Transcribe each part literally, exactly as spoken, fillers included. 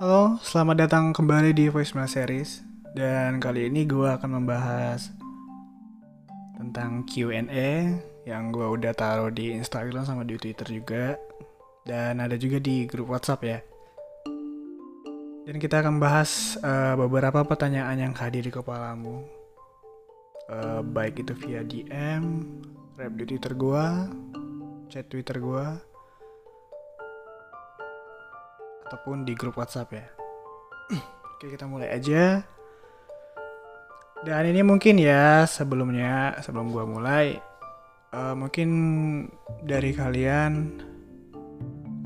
Halo, selamat datang kembali di Voicemail Series. Dan kali ini gue akan membahas tentang Q and A yang gue udah taruh di Instagram sama di Twitter juga. Dan ada juga di grup WhatsApp ya. Dan kita akan bahas uh, beberapa pertanyaan yang hadir di kepalamu, uh, baik itu via D M, rap di Twitter gue, chat Twitter gue, ataupun di grup WhatsApp ya. Oke, kita mulai aja. Dan ini mungkin ya sebelumnya, sebelum gua mulai, uh, mungkin dari kalian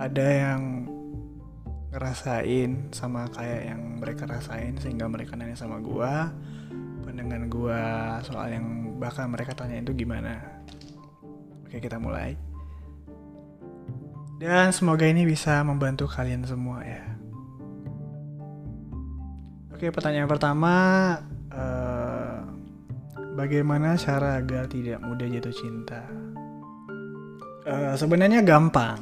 ada yang ngerasain sama kayak yang mereka rasain sehingga mereka nanya sama gua, pandangan gua soal yang bakal mereka tanya itu gimana. Oke, kita mulai. Dan semoga ini bisa membantu kalian semua ya. Oke, pertanyaan pertama, uh, bagaimana cara agar tidak mudah jatuh cinta? Uh, sebenarnya gampang.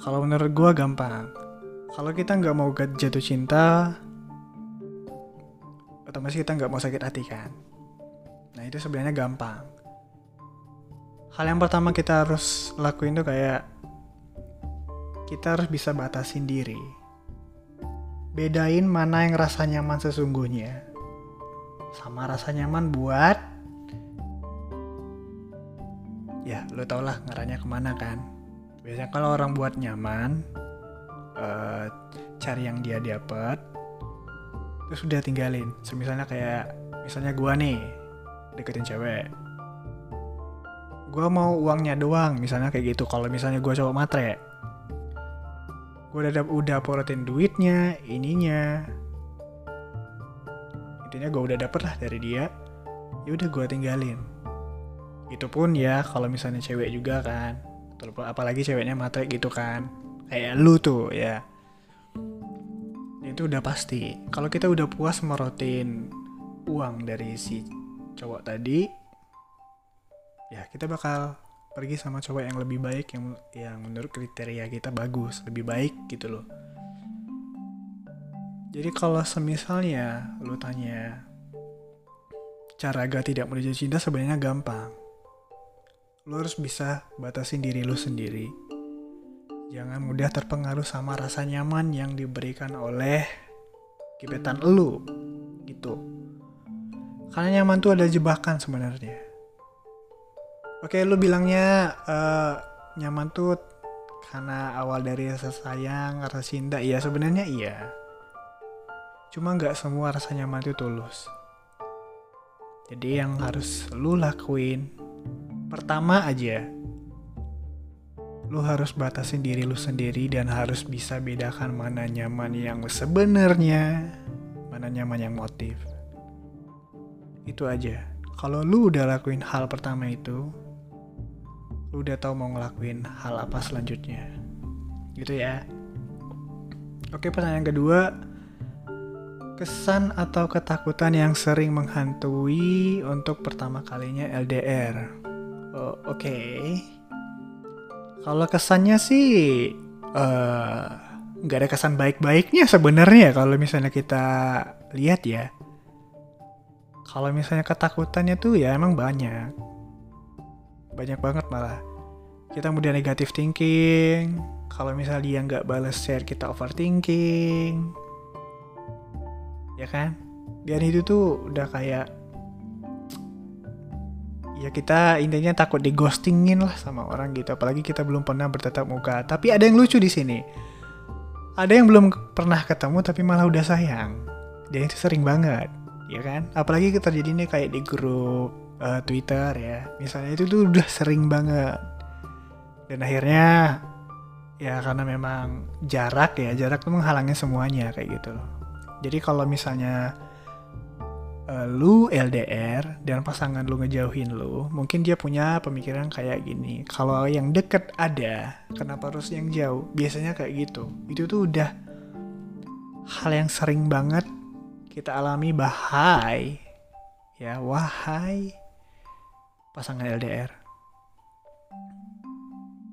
Kalau menurut gue gampang. Kalau kita nggak mau jatuh cinta, otomatis kita nggak mau sakit hati kan. Nah, itu sebenarnya gampang. Hal yang pertama kita harus lakuin tuh kayak kita harus bisa batasin diri. Bedain mana yang rasa nyaman sesungguhnya sama rasa nyaman buat, ya lo tau lah ngarahnya kemana kan. Biasanya kalau orang buat nyaman, uh, cari yang dia dapet, terus udah tinggalin. Misalnya kayak misalnya gua nih deketin cewek, gue mau uangnya doang, misalnya kayak gitu. Kalau misalnya gue cowok matre, gue udah udah porotin duitnya, ininya, intinya gue udah dapet lah dari dia, ya udah gue tinggalin. Itu pun ya kalau misalnya cewek juga kan, apalagi ceweknya matre gitu kan, kayak lu tuh ya. Itu udah pasti. Kalau kita udah puas merotin uang dari si cowok tadi, ya kita bakal pergi sama cowok yang lebih baik, yang yang menurut kriteria kita bagus, lebih baik gitu loh. Jadi kalau semisalnya lu tanya cara agar tidak mudah jatuh cinta, sebenarnya gampang. Lu harus bisa batasin diri lu sendiri. Jangan mudah terpengaruh sama rasa nyaman yang diberikan oleh gebetan lu gitu. Karena nyaman tuh ada jebakan sebenarnya. Oke, lu bilangnya uh, nyaman tuh karena awal dari rasa sayang, rasa cinta. Iya, sebenarnya iya. Cuma gak semua rasa nyaman itu tulus. Jadi yang harus lu lakuin, pertama aja, lu harus batasin diri lu sendiri dan harus bisa bedakan mana nyaman yang sebenarnya, mana nyaman yang motif. Itu aja. Kalau lu udah lakuin hal pertama itu, lu udah tahu mau ngelakuin hal apa selanjutnya, gitu ya. Oke, pertanyaan kedua, kesan atau ketakutan yang sering menghantui untuk pertama kalinya L D R. Oh, Oke, okay. Kalau kesannya sih uh, nggak ada kesan baik-baiknya sebenarnya kalau misalnya kita lihat ya. Kalau misalnya ketakutannya tuh ya emang banyak. Banyak banget malah. Kita mudah negative thinking. Kalau misalnya dia nggak balas share, kita overthinking. Ya kan? Dan itu tuh udah kayak, ya kita intinya takut dighostingin lah sama orang gitu. Apalagi kita belum pernah bertatap muka. Tapi ada yang lucu di sini. Ada yang belum pernah ketemu tapi malah udah sayang. Dan itu sering banget. Ya kan, apalagi terjadi nih kayak di grup uh, Twitter ya, misalnya itu tuh udah sering banget. Dan akhirnya ya karena memang jarak ya, jarak tuh menghalangnya semuanya kayak gitu loh. Jadi kalau misalnya uh, lu L D R dan pasangan lu ngejauhin lu, mungkin dia punya pemikiran kayak gini, kalau yang deket ada, kenapa harus yang jauh? Biasanya kayak gitu. Itu tuh udah hal yang sering banget kita alami. Bahai ya, wahai pasangan L D R.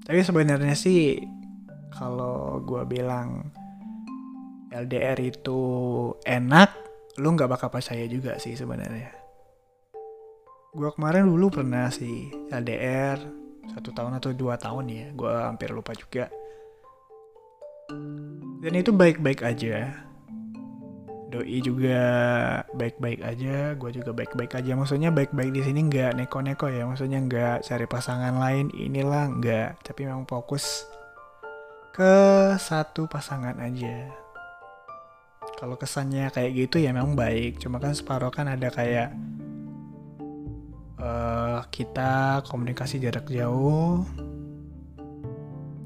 Tapi sebenarnya sih kalau gue bilang L D R itu enak, lu gak bakal percaya juga sih sebenarnya. Gue kemarin dulu pernah sih L D R satu tahun atau dua tahun ya, gue hampir lupa juga. Dan itu baik-baik aja, doi juga baik-baik aja, gue juga baik-baik aja. Maksudnya baik-baik di sini nggak neko-neko ya, maksudnya nggak cari pasangan lain inilah, nggak. Tapi memang fokus ke satu pasangan aja. Kalau kesannya kayak gitu ya memang baik, cuma kan separuh kan ada kayak uh, kita komunikasi jarak jauh,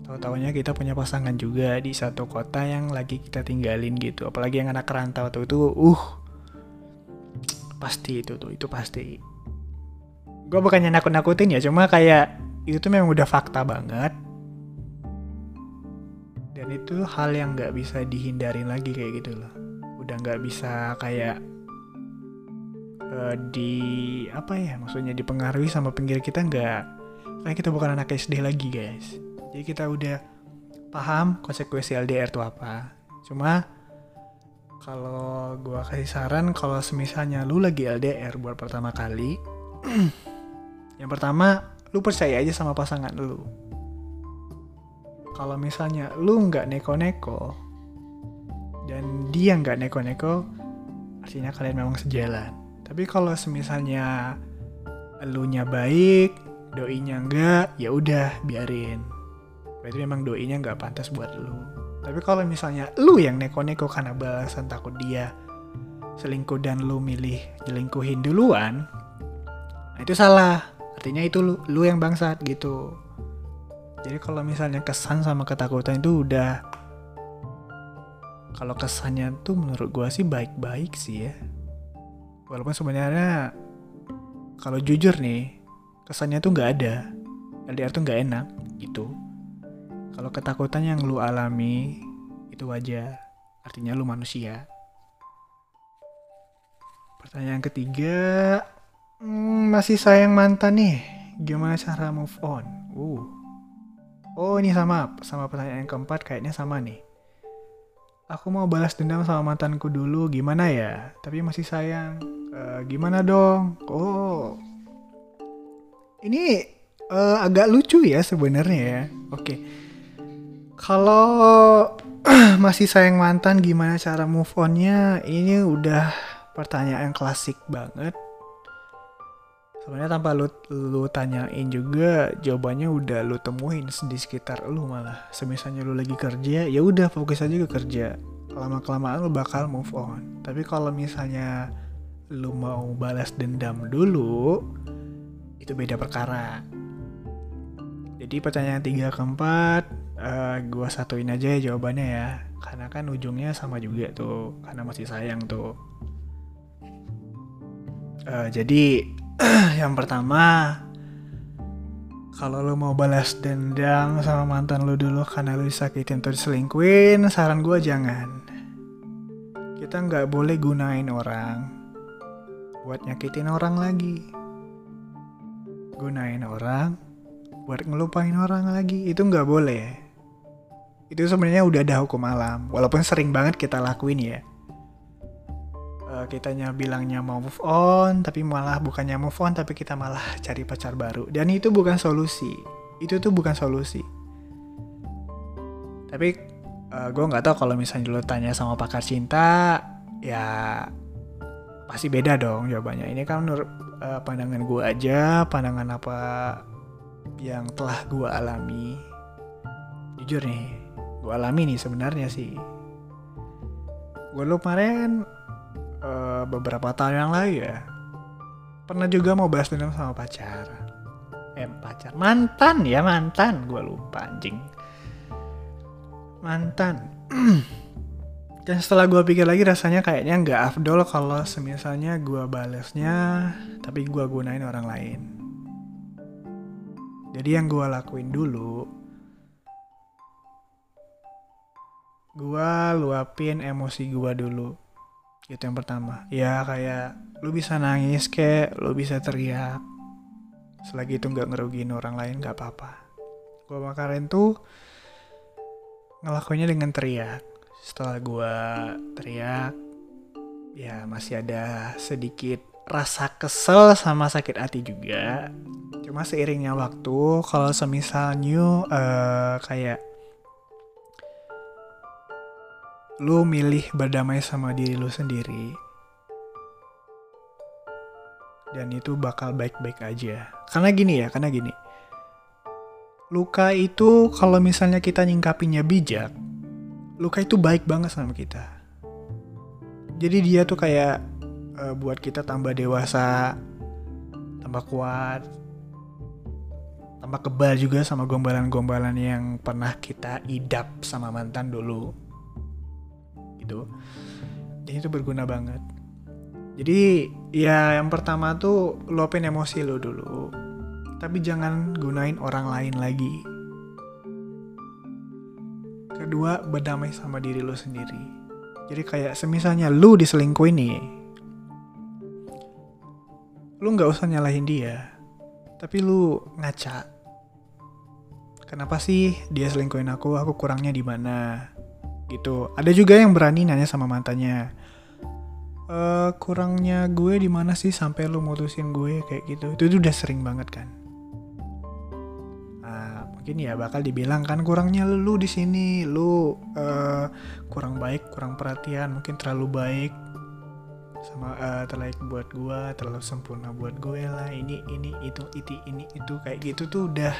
tahu-tahunya kita punya pasangan juga di satu kota yang lagi kita tinggalin gitu. Apalagi yang anak rantau tuh, itu uh pasti itu tuh, itu pasti. Gue bukannya nakut-nakutin ya, cuma kayak itu tuh memang udah fakta banget. Dan itu hal yang gak bisa dihindarin lagi kayak gitu loh. Udah gak bisa kayak uh, di apa ya, maksudnya dipengaruhi sama pinggir kita, gak. Karena kita bukan anak S D lagi guys. Jadi kita udah paham konsekuensi L D R itu apa. Cuma kalau gua kasih saran, kalau semisalnya lu lagi L D R buat pertama kali, yang pertama lu percaya aja sama pasangan lu. Kalau misalnya lu nggak neko-neko dan dia nggak neko-neko, artinya kalian memang sejalan. Tapi kalau semisalnya elunya baik, doinya nggak, ya udah biarin. Berarti memang doinya nggak pantas buat lu. Tapi kalau misalnya lu yang neko-neko karena balasan takut dia selingkuh dan lu milih jelingkuhin duluan, nah itu salah. Artinya itu lu, lu yang bangsat gitu. Jadi kalau misalnya kesan sama ketakutan itu udah, kalau kesannya tuh menurut gue sih baik-baik sih ya. Walaupun sebenarnya kalau jujur nih, kesannya tuh nggak ada, L D R tuh nggak enak gitu. Kalau ketakutan yang lu alami itu wajar, artinya lu manusia. Pertanyaan ketiga, hmm, masih sayang mantan nih, gimana cara move on? Uh. Oh ini sama, sama pertanyaan keempat kayaknya sama nih. Aku mau balas dendam sama mantanku dulu, gimana ya? Tapi masih sayang, e, gimana dong? Oh, ini e, agak lucu ya sebenarnya ya. Oke, kalau masih sayang mantan, gimana cara move onnya? Ini udah pertanyaan klasik banget. Sebenarnya tanpa lu, lu tanyain juga jawabannya udah lu temuin di sekitar lu malah. Semisalnya lu lagi kerja, ya udah fokus aja ke kerja. Lama-kelamaan lu bakal move on. Tapi kalau misalnya lu mau balas dendam dulu, itu beda perkara. Jadi pertanyaan tiga keempat, uh, gua satuin aja ya jawabannya ya. Karena kan ujungnya sama juga tuh, karena masih sayang tuh. Uh, jadi yang pertama, kalau lu mau balas dendam sama mantan lu dulu karena lu disakitin atau diselingkuhin, saran gue jangan. Kita gak boleh gunain orang buat nyakitin orang lagi, gunain orang buat ngelupain orang lagi, itu gak boleh. Itu sebenarnya udah ada hukum alam, walaupun sering banget kita lakuin ya. Kitanya bilangnya mau move on, tapi malah bukannya move on, tapi kita malah cari pacar baru. Dan itu bukan solusi. Itu tuh bukan solusi. Tapi uh, gue gak tahu kalau misalnya lo tanya sama pakar cinta, ya pasti beda dong jawabannya. Ini kan menurut uh, pandangan gue aja, pandangan apa yang telah gue alami. Jujur nih, gue alami nih sebenarnya sih. Gue lo kemarin Uh, beberapa tahun yang lalu ya, pernah juga mau balas dendam sama pacar. Eh pacar, mantan ya mantan, gue lupa anjing. Mantan. Dan setelah gue pikir lagi rasanya kayaknya gak afdol kalau semisalnya gue balasnya tapi gue gunain orang lain. Jadi yang gue lakuin dulu, gue luapin emosi gue dulu. Itu yang pertama. Ya kayak lu bisa nangis kek, lu bisa teriak, selagi itu gak ngerugiin orang lain gak apa-apa. Gue makarin tuh ngelakuinnya dengan teriak. Setelah gue teriak, ya masih ada sedikit rasa kesel sama sakit hati juga. Cuma seiringnya waktu, kalau semisal new uh, kayak lu milih berdamai sama diri lu sendiri, dan itu bakal baik-baik aja. Karena gini ya, karena gini. Luka itu kalau misalnya kita nyingkapinya bijak, luka itu baik banget sama kita. Jadi dia tuh kayak e, buat kita tambah dewasa, tambah kuat, tambah kebal juga sama gombalan-gombalan yang pernah kita idap sama mantan dulu. Gitu. Jadi itu berguna banget. Jadi ya yang pertama tuh luapin emosi lu dulu. Tapi jangan gunain orang lain lagi. Kedua, berdamai sama diri lo sendiri. Jadi kayak semisalnya lo diselingkuhin nih, lo gak usah nyalahin dia, tapi lo ngaca. Kenapa sih dia selingkuhin aku, aku kurangnya di mana? Gitu. Ada juga yang berani nanya sama mantannya, e, kurangnya gue di mana sih sampai lo mutusin gue kayak gitu. Itu, itu udah sering banget kan. Mungkin ya bakal dibilang kan kurangnya lu di sini, lu uh, kurang baik, kurang perhatian, mungkin terlalu baik sama uh, terlalu baik buat gua, terlalu sempurna buat gue lah, ini ini itu itu ini itu kayak gitu tuh udah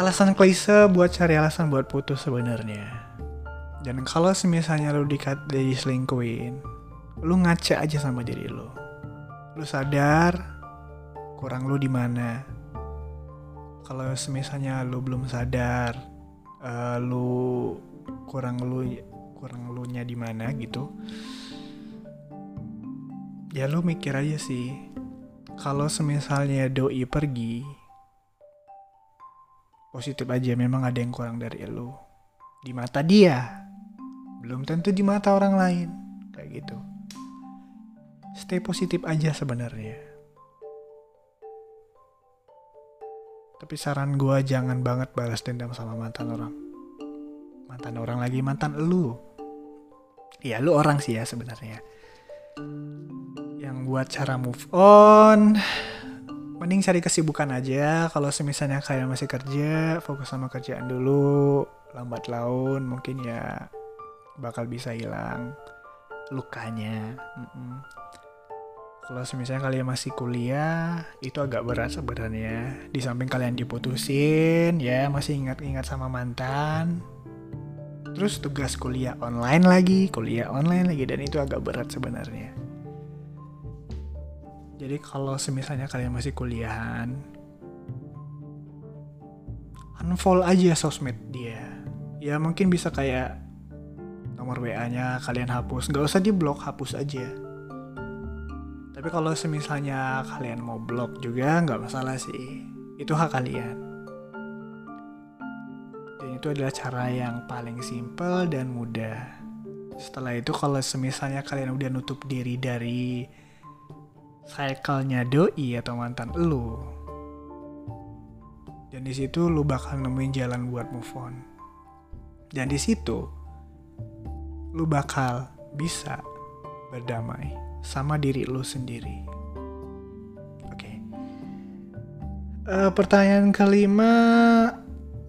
alasan klise buat cari alasan buat putus sebenarnya. Dan kalau semisalnya lu diselingkuhin, lu ngaca aja sama diri lu, lu sadar kurang lu di mana. Kalau semisalnya lu belum sadar, uh, lu kurang lu kurang lu nya di mana gitu, ya lu mikir aja sih. Kalau semisalnya doi pergi, positif aja memang ada yang kurang dari lu di mata dia, belum tentu di mata orang lain kayak gitu. Stay positif aja sebenarnya. Tapi saran gue jangan banget balas dendam sama mantan orang. Mantan orang lagi, mantan elu. Ya lu orang sih ya sebenarnya. Yang buat cara move on, mending cari kesibukan aja. Kalau semisalnya kalian masih kerja, fokus sama kerjaan dulu. Lambat laun mungkin ya bakal bisa hilang lukanya. Mm-mm. Kalau misalnya kalian masih kuliah, itu agak berat sebenarnya. Di samping kalian diputusin, ya masih ingat-ingat sama mantan. Terus tugas kuliah online lagi, kuliah online lagi, dan itu agak berat sebenarnya. Jadi kalau misalnya kalian masih kuliahan, unfollow aja sosmed dia. Ya mungkin bisa kayak nomor W A-nya kalian hapus, gak usah di-blok, hapus aja. Tapi kalau semisalnya kalian mau blog juga nggak masalah sih, itu hak kalian. Dan itu adalah cara yang paling simple dan mudah. Setelah itu kalau semisalnya kalian udah nutup diri dari cycle-nya doi atau mantan elu, dan di situ lu bakal nemuin jalan buat move on. Dan di situ lu bakal bisa berdamai sama diri lo sendiri. Oke. Okay. Uh, pertanyaan kelima,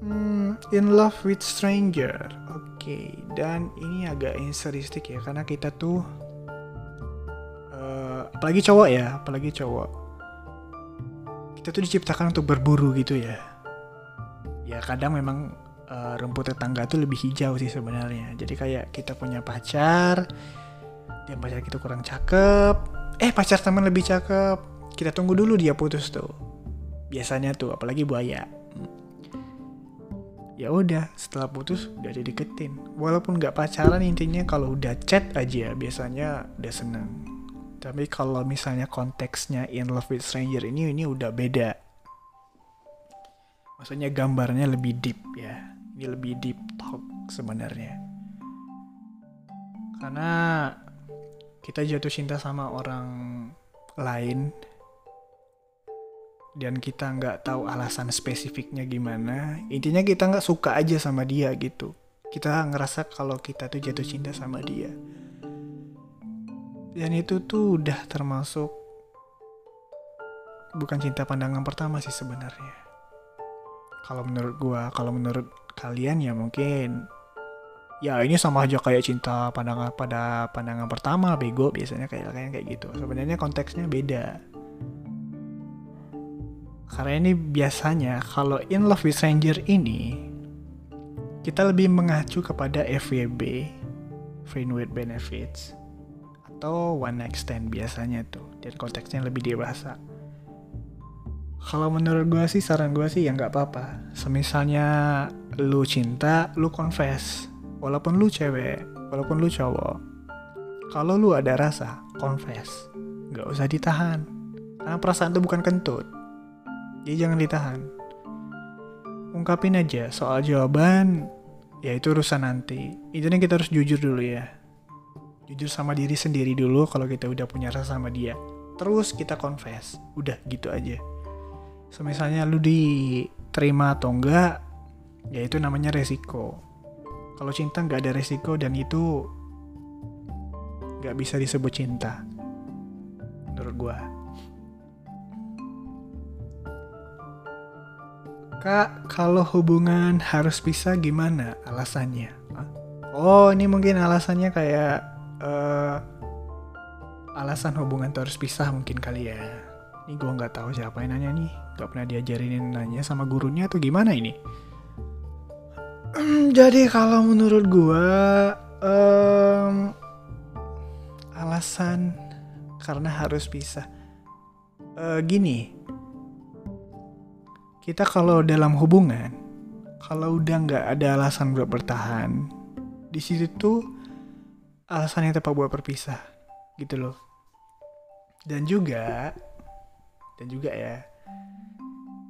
hmm, in love with stranger. Oke. Okay. Dan ini agak inseristik ya, karena kita tuh, uh, apalagi cowok ya, apalagi cowok, kita tuh diciptakan untuk berburu gitu ya. Ya kadang memang uh, rumput tetangga tuh lebih hijau sih sebenarnya. Jadi kayak kita punya pacar, dia pacar kita kurang cakep, eh pacar teman lebih cakep, kita tunggu dulu dia putus tuh. Biasanya tuh, apalagi buaya. Ya udah, setelah putus udah dideketin. Walaupun nggak pacaran, intinya kalau udah chat aja biasanya udah seneng. Tapi kalau misalnya konteksnya in love with stranger ini ini udah beda. Maksudnya gambarnya lebih deep ya. Ini lebih deep talk sebenarnya. Karena kita jatuh cinta sama orang lain dan kita nggak tahu alasan spesifiknya gimana. Intinya kita nggak suka aja sama dia gitu. kita ngerasa kalau kita tuh jatuh cinta sama dia. Dan itu tuh udah termasuk bukan cinta pandangan pertama sih sebenarnya. Kalau menurut gua, kalau menurut kalian ya mungkin ya ini sama aja kayak cinta pandangan pada pandangan pertama, bego, biasanya kayak kayak gitu. Sebenarnya konteksnya beda. Karena ini biasanya kalau in love with stranger ini kita lebih mengacu kepada F W B, friend with benefits, atau one night stand biasanya tuh. Dan konteksnya lebih dewasa. Kalau menurut gue sih, saran gue sih ya nggak apa-apa. Semisalnya lu cinta, lu confess. Walaupun lu cewek, walaupun lu cowok, kalau lu ada rasa, confess. Gak usah ditahan. Karena perasaan itu bukan kentut. Jadi jangan ditahan. Ungkapin aja. Soal jawaban, ya itu urusan nanti. Intinya kita harus jujur dulu ya. Jujur sama diri sendiri dulu kalau kita udah punya rasa sama dia. Terus kita confess. Udah gitu aja. Semisalnya lu diterima atau enggak, ya itu namanya resiko. Kalau cinta gak ada resiko dan itu gak bisa disebut cinta menurut gue. Kak, kalau hubungan harus pisah gimana alasannya? Hah? Oh, ini mungkin alasannya kayak uh, alasan hubungan tuh harus pisah mungkin kali ya. Ini gue gak tahu siapa yang nanya nih. Gak pernah diajarin nanya sama gurunya atau gimana ini? Jadi kalau menurut gue um, alasan karena harus pisah uh, gini, kita kalau dalam hubungan kalau udah nggak ada alasan buat bertahan, di situ tuh alasannya tepat buat berpisah gitu loh. Dan juga dan juga ya,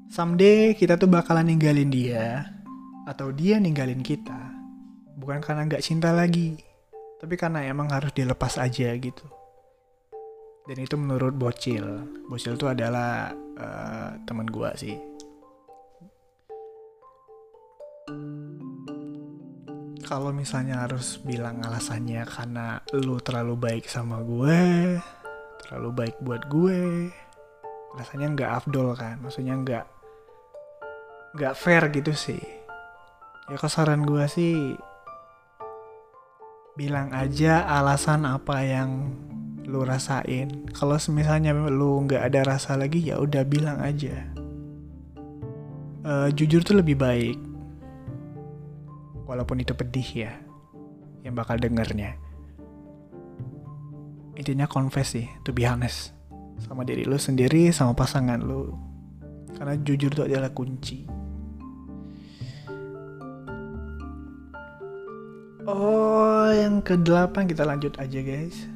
someday kita tuh bakalan ninggalin dia. Atau dia ninggalin kita, bukan karena gak cinta lagi, tapi karena emang harus dilepas aja gitu. Dan itu menurut bocil. Bocil itu adalah uh, teman gua sih. Kalau misalnya harus bilang alasannya karena lu terlalu baik sama gue, terlalu baik buat gue, rasanya gak afdol kan. Maksudnya gak, gak fair gitu sih. Ya kesaran gue sih, bilang aja alasan apa yang lu rasain. Kalau misalnya lu gak ada rasa lagi, ya udah bilang aja. uh, Jujur tuh lebih baik. Walaupun itu pedih ya yang bakal dengernya. Intinya confess sih, to be honest, sama diri lu sendiri, sama pasangan lu. Karena jujur tuh adalah kunci. Oh, yang kedelapan kita lanjut aja guys.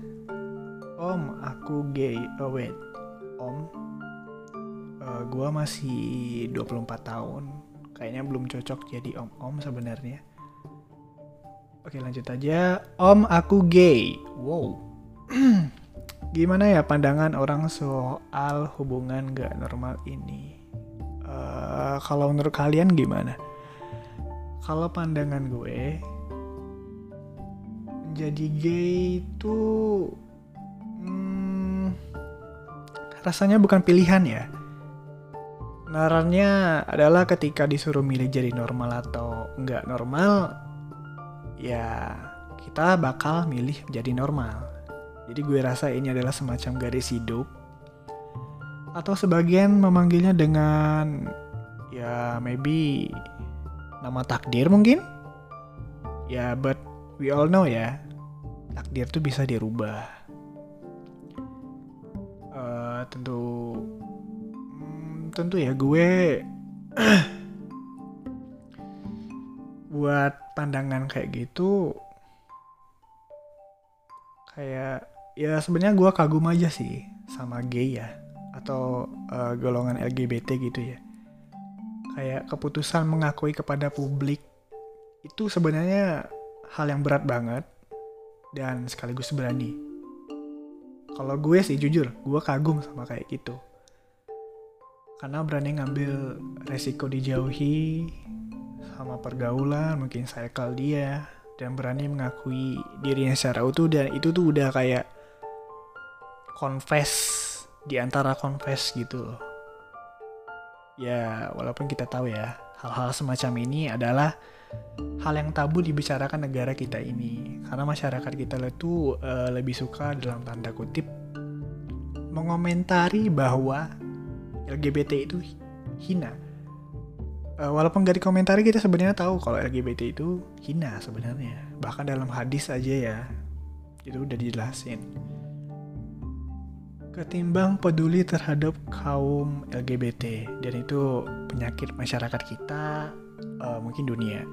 Om, aku gay. Oh wait, Om, uh, gua masih dua puluh empat tahun. Kayaknya belum cocok jadi om-om sebenarnya. Oke lanjut aja. Om, aku gay. Wow. Gimana ya pandangan orang soal hubungan gak normal ini? uh, Kalau menurut kalian gimana? Kalau pandangan gue, jadi gay itu hmm, rasanya bukan pilihan ya. Narannya adalah ketika disuruh milih jadi normal atau nggak normal, ya kita bakal milih jadi normal. Jadi gue rasa ini adalah semacam garis hidup. Atau sebagian memanggilnya dengan ya maybe nama takdir mungkin. Ya but we all know ya, takdir tuh bisa dirubah. Uh, tentu, hmm, tentu ya gue buat pandangan kayak gitu, kayak ya sebenarnya gue kagum aja sih sama gay ya, atau uh, golongan L G B T gitu ya. Kayak keputusan mengakui kepada publik itu sebenarnya hal yang berat banget dan sekaligus berani. Kalau gue sih jujur, gue kagum sama kayak gitu. Karena berani ngambil resiko dijauhi sama pergaulan, mungkin cycle dia, dan berani mengakui dirinya secara utuh. Dan itu tuh udah kayak confess, di antara confess gitu loh. Ya walaupun kita tahu ya, hal-hal semacam ini adalah hal yang tabu dibicarakan negara kita ini, karena masyarakat kita itu uh, lebih suka dalam tanda kutip mengomentari bahwa L G B T itu hina. Uh, walaupun gak dikomentari, kita sebenarnya tahu kalau L G B T itu hina sebenarnya. Bahkan dalam hadis aja ya, itu udah dijelasin. Ketimbang peduli terhadap kaum L G B T, dan itu penyakit masyarakat kita, uh, mungkin dunia.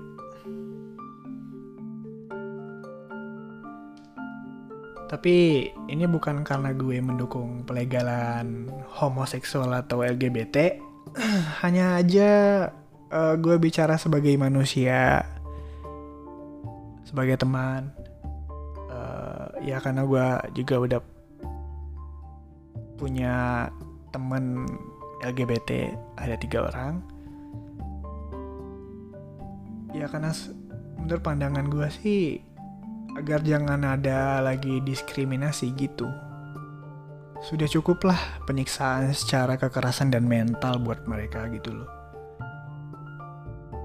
Tapi ini bukan karena gue mendukung pelegalan homoseksual atau L G B T, hanya aja uh, gue bicara sebagai manusia, sebagai teman, uh, ya karena gue juga udah punya temen L G B T, ada tiga orang. Ya karena menurut pandangan gue sih, agar jangan ada lagi diskriminasi gitu. Sudah cukuplah penyiksaan secara kekerasan dan mental buat mereka gitu loh.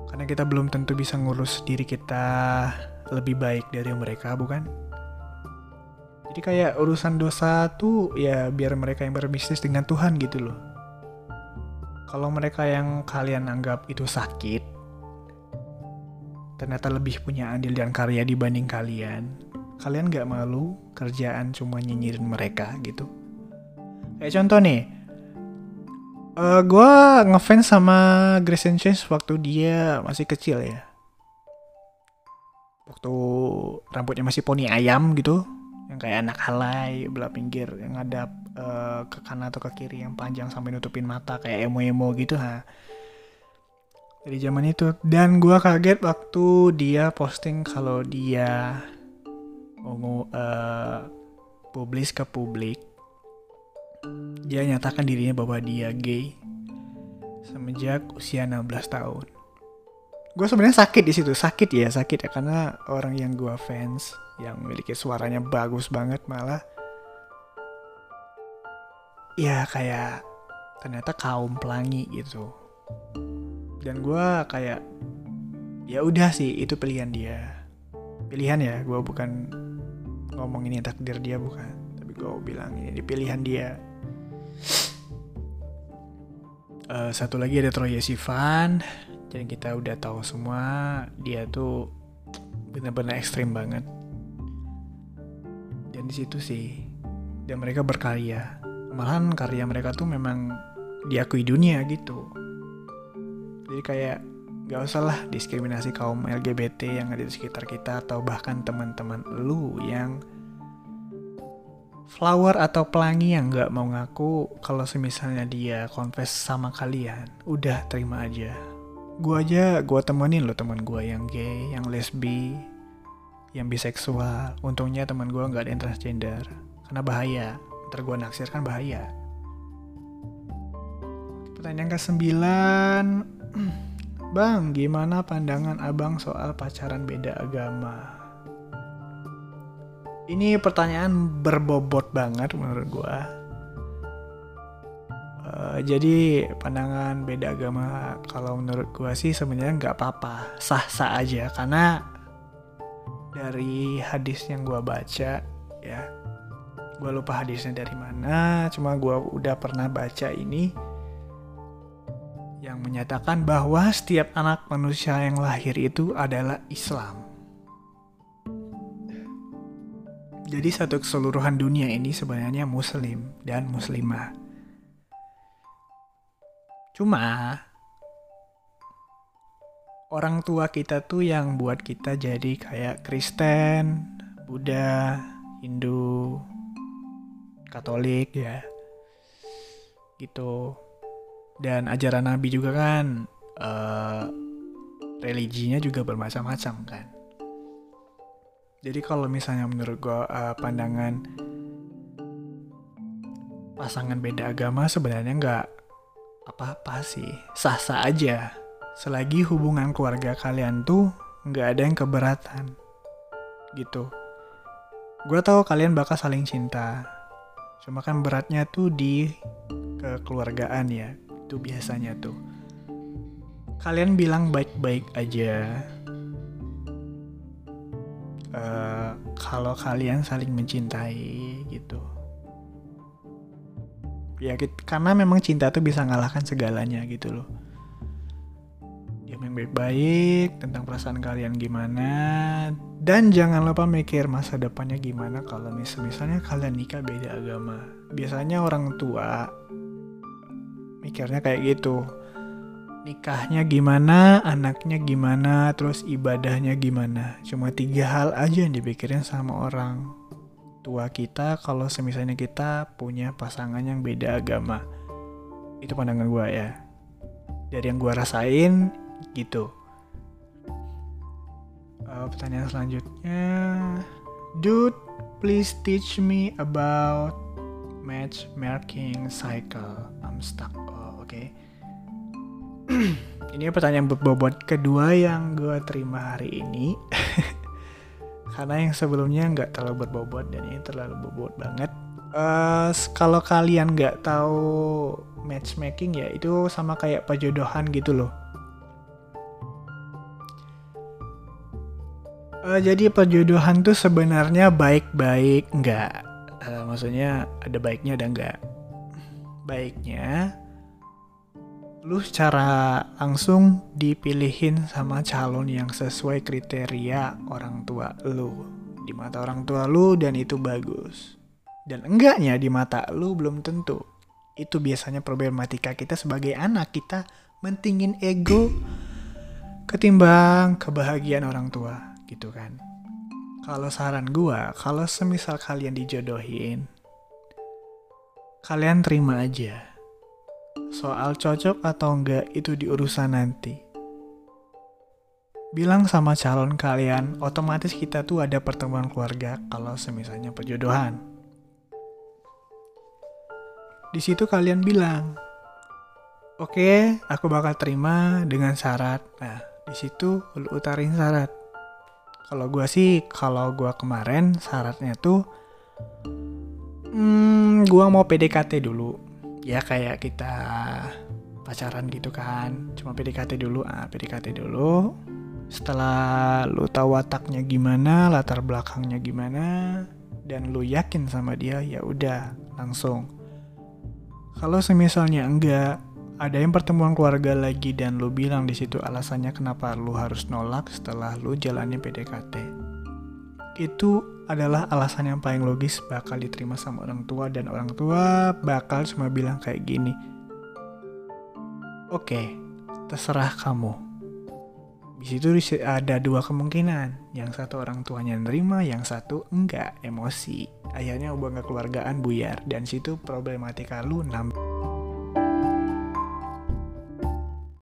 Karena kita belum tentu bisa ngurus diri kita lebih baik dari mereka, bukan? Jadi kayak urusan dosa tuh ya biar mereka yang berbisnis dengan Tuhan gitu loh. Kalau mereka yang kalian anggap itu sakit, ternyata lebih punya andil dan karya dibanding kalian, kalian gak malu kerjaan cuma nyinyirin mereka gitu. Kayak contoh nih, uh, gue ngefans sama Grace Sanchez waktu dia masih kecil ya. Waktu rambutnya masih poni ayam gitu, yang kayak anak halai, belah pinggir, yang ngadap uh, ke kanan atau ke kiri, yang panjang sampai nutupin mata, kayak emo-emo gitu. Ha. Dari zaman itu. Dan gue kaget waktu dia posting kalau dia ungu, uh, publis ke publik. Dia nyatakan dirinya bahwa dia gay semenjak usia enam belas tahun. Gue sebenarnya sakit di situ, sakit ya, sakit ya. Karena orang yang gue fans, yang memiliki suaranya bagus banget malah ya kayak ternyata kaum pelangi gitu. Dan gue kayak ya udah sih, itu pilihan dia, pilihan ya. Gue bukan ngomong ini takdir dia, bukan, tapi gue bilang ini pilihan dia. Uh, satu lagi ada Troye Sivan, jadi kita udah tahu semua dia tuh benar-benar ekstrim banget. Dan di situ sih, dan mereka berkarya, malahan karya mereka tuh memang diakui dunia gitu. Jadi kayak gak usah lah diskriminasi kaum L G B T yang ada di sekitar kita, atau bahkan teman-teman lu yang flower atau pelangi yang gak mau ngaku kalau semisalnya dia confess sama kalian, udah terima aja. Gua aja, gua temenin lo teman gua yang gay, yang lesbi, yang biseksual. Untungnya teman gue gak ada yang transgender, karena bahaya, ntar gue naksir kan bahaya. Pertanyaan kesembilan, Bang, gimana pandangan abang soal pacaran beda agama? Ini pertanyaan berbobot banget menurut gue. Uh, jadi pandangan beda agama kalau menurut gue sih sebenarnya gak apa-apa, sah-sah aja. Karena dari hadis yang gue baca ya, gue lupa hadisnya dari mana, cuma gue udah pernah baca ini, yang menyatakan bahwa setiap anak manusia yang lahir itu adalah Islam. Jadi satu keseluruhan dunia ini sebenarnya Muslim dan Muslimah. Cuma orang tua kita tuh yang buat kita jadi kayak Kristen, Buddha, Hindu, Katolik ya gitu. Dan ajaran Nabi juga kan, uh, religinya juga bermacam-macam kan. Jadi kalau misalnya menurut gua uh, pandangan pasangan beda agama sebenarnya nggak apa-apa sih, sah-sah aja. selagi hubungan keluarga kalian tuh gak ada yang keberatan. Gitu. Gue tahu kalian bakal saling cinta. Cuma kan beratnya tuh di kekeluargaan ya. Itu biasanya tuh. Kalian bilang baik-baik aja. Uh, kalau kalian saling mencintai gitu. Ya karena memang cinta tuh bisa ngalahkan segalanya gitu loh. Diam yang baik-baik tentang perasaan kalian gimana, dan jangan lupa mikir masa depannya gimana kalau mis- misalnya kalian nikah beda agama. Biasanya orang tua mikirnya kayak gitu. Nikahnya gimana, anaknya gimana, terus ibadahnya gimana. Cuma tiga hal aja yang dipikirin sama orang tua kita kalau semisalnya kita punya pasangan yang beda agama. Itu pandangan gue ya, dari yang gue rasain gitu. Uh, pertanyaan selanjutnya, dude, please teach me about matchmaking cycle, I'm stuck. Oh, oke. Okay. Ini pertanyaan berbobot kedua yang gue terima hari ini. Karena yang sebelumnya nggak terlalu berbobot dan ini terlalu berbobot banget. Uh, kalau kalian nggak tahu matchmaking ya itu sama kayak perjodohan gitu loh. Uh, jadi perjodohan tuh sebenarnya baik-baik nggak? Uh, maksudnya ada baiknya ada nggak? Baiknya lu secara langsung dipilihin sama calon yang sesuai kriteria orang tua lu. Di mata orang tua lu dan itu bagus. Dan enggaknya di mata lu belum tentu. Itu biasanya problematika kita sebagai anak. Kita mentingin ego ketimbang kebahagiaan orang tua gitu kan. Kalau saran gua, kalau semisal kalian dijodohin, kalian terima aja. Soal cocok atau enggak itu diurusan nanti. Bilang sama calon kalian, otomatis kita tuh ada pertemuan keluarga kalau semisalnya perjodohan. Di situ kalian bilang, "Oke, aku bakal terima dengan syarat." Nah, di situ lu utarin syarat. Kalau gua sih, kalau gua kemarin syaratnya tuh hmm, gua mau P D K T dulu. Ya kayak kita pacaran gitu kan. Cuma P D K T dulu. Ah, P D K T dulu. Setelah lu tahu wataknya gimana, latar belakangnya gimana, dan lu yakin sama dia, ya udah langsung. Kalau semisalnya enggak, ada yang pertemuan keluarga lagi dan lu bilang di situ alasannya kenapa lu harus nolak setelah lu jalani P D K T. Itu adalah alasan yang paling logis bakal diterima sama orang tua, dan orang tua bakal cuma bilang kayak gini, oke, okay, terserah kamu. Di situ ada dua kemungkinan, yang satu orang tuanya nerima, yang satu enggak, emosi. Akhirnya hubungan kekeluargaan buyar, dan situ problematika lu nambah.